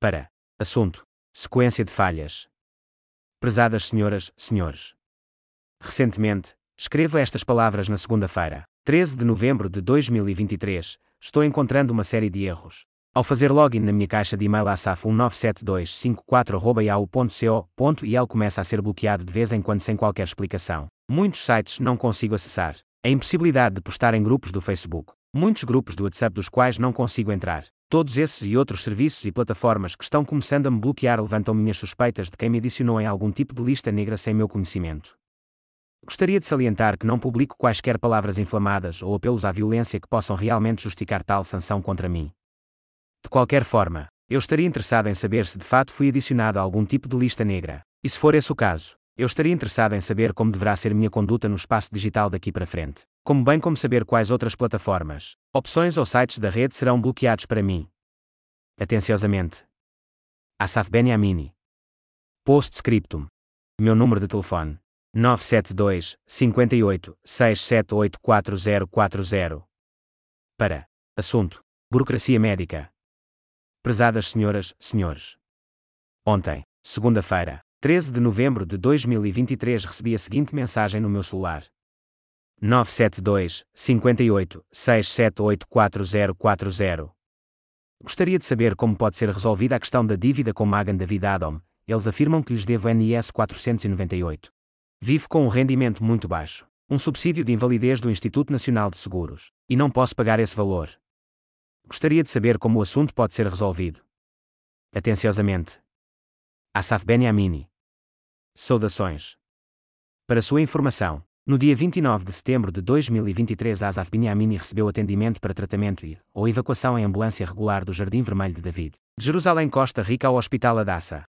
Para. Assunto. Sequência de falhas. Prezadas senhoras, senhores. Recentemente, escrevo estas palavras na segunda-feira, 13 de novembro de 2023, estou encontrando uma série de erros. Ao fazer login na minha caixa de e-mail asaf19725.4@yahoo.co, e ele começa a ser bloqueado de vez em quando sem qualquer explicação. Muitos sites não consigo acessar. A impossibilidade de postar em grupos do Facebook. Muitos grupos do WhatsApp dos quais não consigo entrar. Todos esses e outros serviços e plataformas que estão começando a me bloquear levantam minhas suspeitas de quem me adicionou em algum tipo de lista negra sem meu conhecimento. Gostaria de salientar que não publico quaisquer palavras inflamadas ou apelos à violência que possam realmente justificar tal sanção contra mim. De qualquer forma, eu estaria interessado em saber se de fato fui adicionado a algum tipo de lista negra. E se for esse o caso, eu estaria interessado em saber como deverá ser minha conduta no espaço digital daqui para frente. Como bem como saber quais outras plataformas, opções ou sites da rede serão bloqueados para mim. Atenciosamente. Asaf Benyamini. Postscriptum. Meu número de telefone. 972-58-6784040. Para. Assunto. Burocracia médica. Prezadas senhoras, senhores. Ontem, segunda-feira, 13 de novembro de 2023, recebi a seguinte mensagem no meu celular. 972-58-6784040. Gostaria de saber como pode ser resolvida a questão da dívida com Magen David Adom. Eles afirmam que lhes devo NIS 498. Vivo com um rendimento muito baixo. Um subsídio de invalidez do Instituto Nacional de Seguros. E não posso pagar esse valor. Gostaria de saber como o assunto pode ser resolvido. Atenciosamente. Asaf Benyamini. Saudações. Para sua informação, no dia 29 de setembro de 2023, Asaf Benyamini recebeu atendimento para tratamento e ou evacuação em ambulância regular do Jardim Vermelho de David, de Jerusalém, Costa Rica, ao Hospital Hadassah.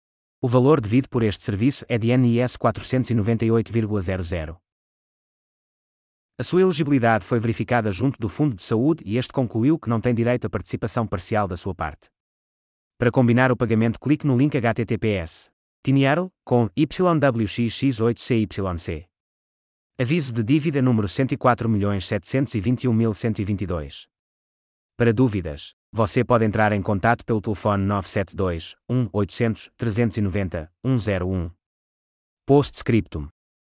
O valor devido por este serviço é de NIS 498,00. A sua elegibilidade foi verificada junto do Fundo de Saúde e este concluiu que não tem direito à participação parcial da sua parte. Para combinar o pagamento, clique no link https://wxx8cyc. Aviso de dívida número 104.721.122. Para dúvidas, você pode entrar em contato pelo telefone 972-1-800-390-101. Postscriptum.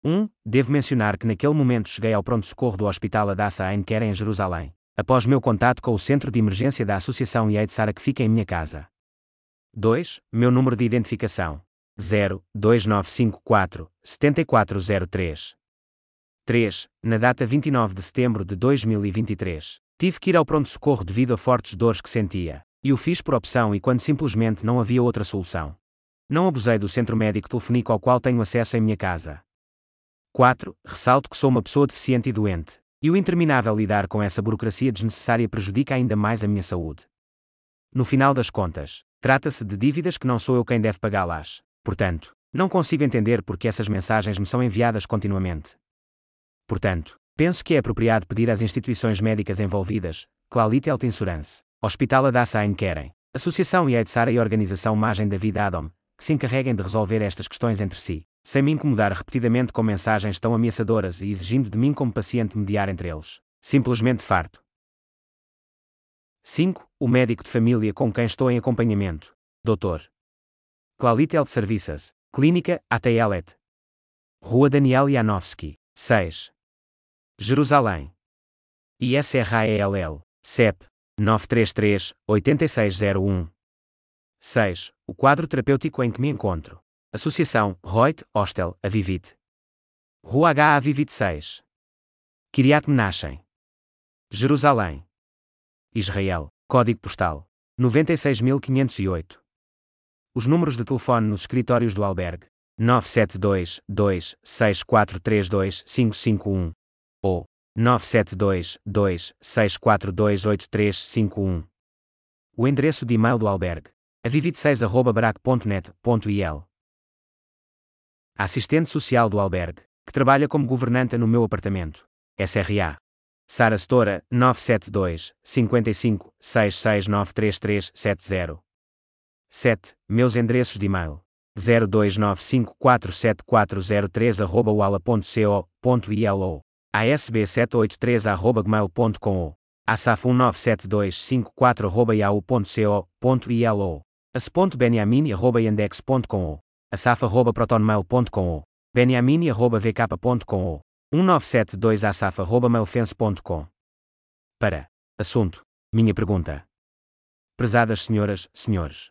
1. Devo mencionar que naquele momento cheguei ao pronto-socorro do Hospital Hadassah Ein Kerem, em Jerusalém, após meu contato com o centro de emergência da Associação Yad Sara, que fica em minha casa. 2. Meu número de identificação. 02954-7403. 3. Na data 29 de setembro de 2023, tive que ir ao pronto-socorro devido a fortes dores que sentia, e o fiz por opção e quando simplesmente não havia outra solução. Não abusei do centro médico telefónico ao qual tenho acesso em minha casa. 4. Ressalto que sou uma pessoa deficiente e doente, e o interminável lidar com essa burocracia desnecessária prejudica ainda mais a minha saúde. No final das contas, trata-se de dívidas que não sou eu quem deve pagá-las, portanto, não consigo entender por que essas mensagens me são enviadas continuamente. Portanto, penso que é apropriado pedir às instituições médicas envolvidas, Clalit Health Services, Hospital Hadassah Ein Kerem, Associação Yad Sara e Organização Magen David Adom, que se encarreguem de resolver estas questões entre si, sem me incomodar repetidamente com mensagens tão ameaçadoras e exigindo de mim como paciente mediar entre eles. Simplesmente farto. 5. O médico de família com quem estou em acompanhamento. Dr. Clalit Health Services, Clínica Atayalet, Rua Daniel Janowski, 6. Jerusalém. ISRAELL, CEP, 933-8601. 6. O quadro terapêutico em que me encontro. Associação Reut, Hostel, Avivit, Rua H. Avivit 6. Kiriat Menachem, Jerusalém, Israel. Código postal 96.508. Os números de telefone nos escritórios do albergue 972-2-643-2551 ou 972-2-642-8351. O endereço de e-mail do albergue avivit6@brac.net.il. A assistente social do albergue, que trabalha como governanta no meu apartamento. SRA. Sarastora, 972-55-6693370. 7. Meus endereços de e-mail. 029547403@wala.co.ilo. asb783@gmail.com. asaf19725.4@yahoo.co.ilo. asaf.benyamini@yandex.com, asaf@protonmail.com, benyamini@vk.com, 1972@asaf@mailfence.com. Para. Assunto. Minha pergunta. Prezadas senhoras, senhores.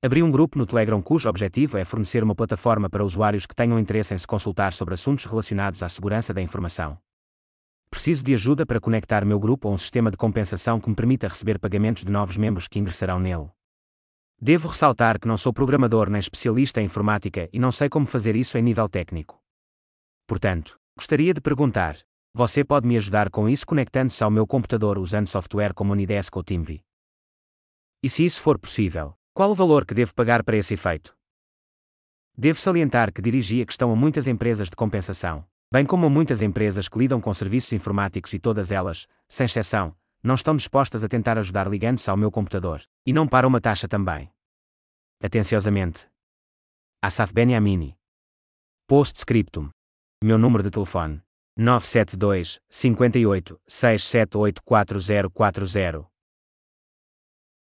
Abri um grupo no Telegram cujo objetivo é fornecer uma plataforma para usuários que tenham interesse em se consultar sobre assuntos relacionados à segurança da informação. Preciso de ajuda para conectar meu grupo a um sistema de compensação que me permita receber pagamentos de novos membros que ingressarão nele. Devo ressaltar que não sou programador nem especialista em informática e não sei como fazer isso em nível técnico. Portanto, gostaria de perguntar, você pode me ajudar com isso conectando-se ao meu computador usando software como AnyDesk ou TeamViewer? E se isso for possível, qual o valor que devo pagar para esse efeito? Devo salientar que dirigi a questão a muitas empresas de compensação, bem como a muitas empresas que lidam com serviços informáticos e todas elas, sem exceção, não estão dispostas a tentar ajudar ligando-se ao meu computador, e não para uma taxa também. Atenciosamente. Asaf Benyamini. Postscriptum. Meu número de telefone. 972-58-6784-040.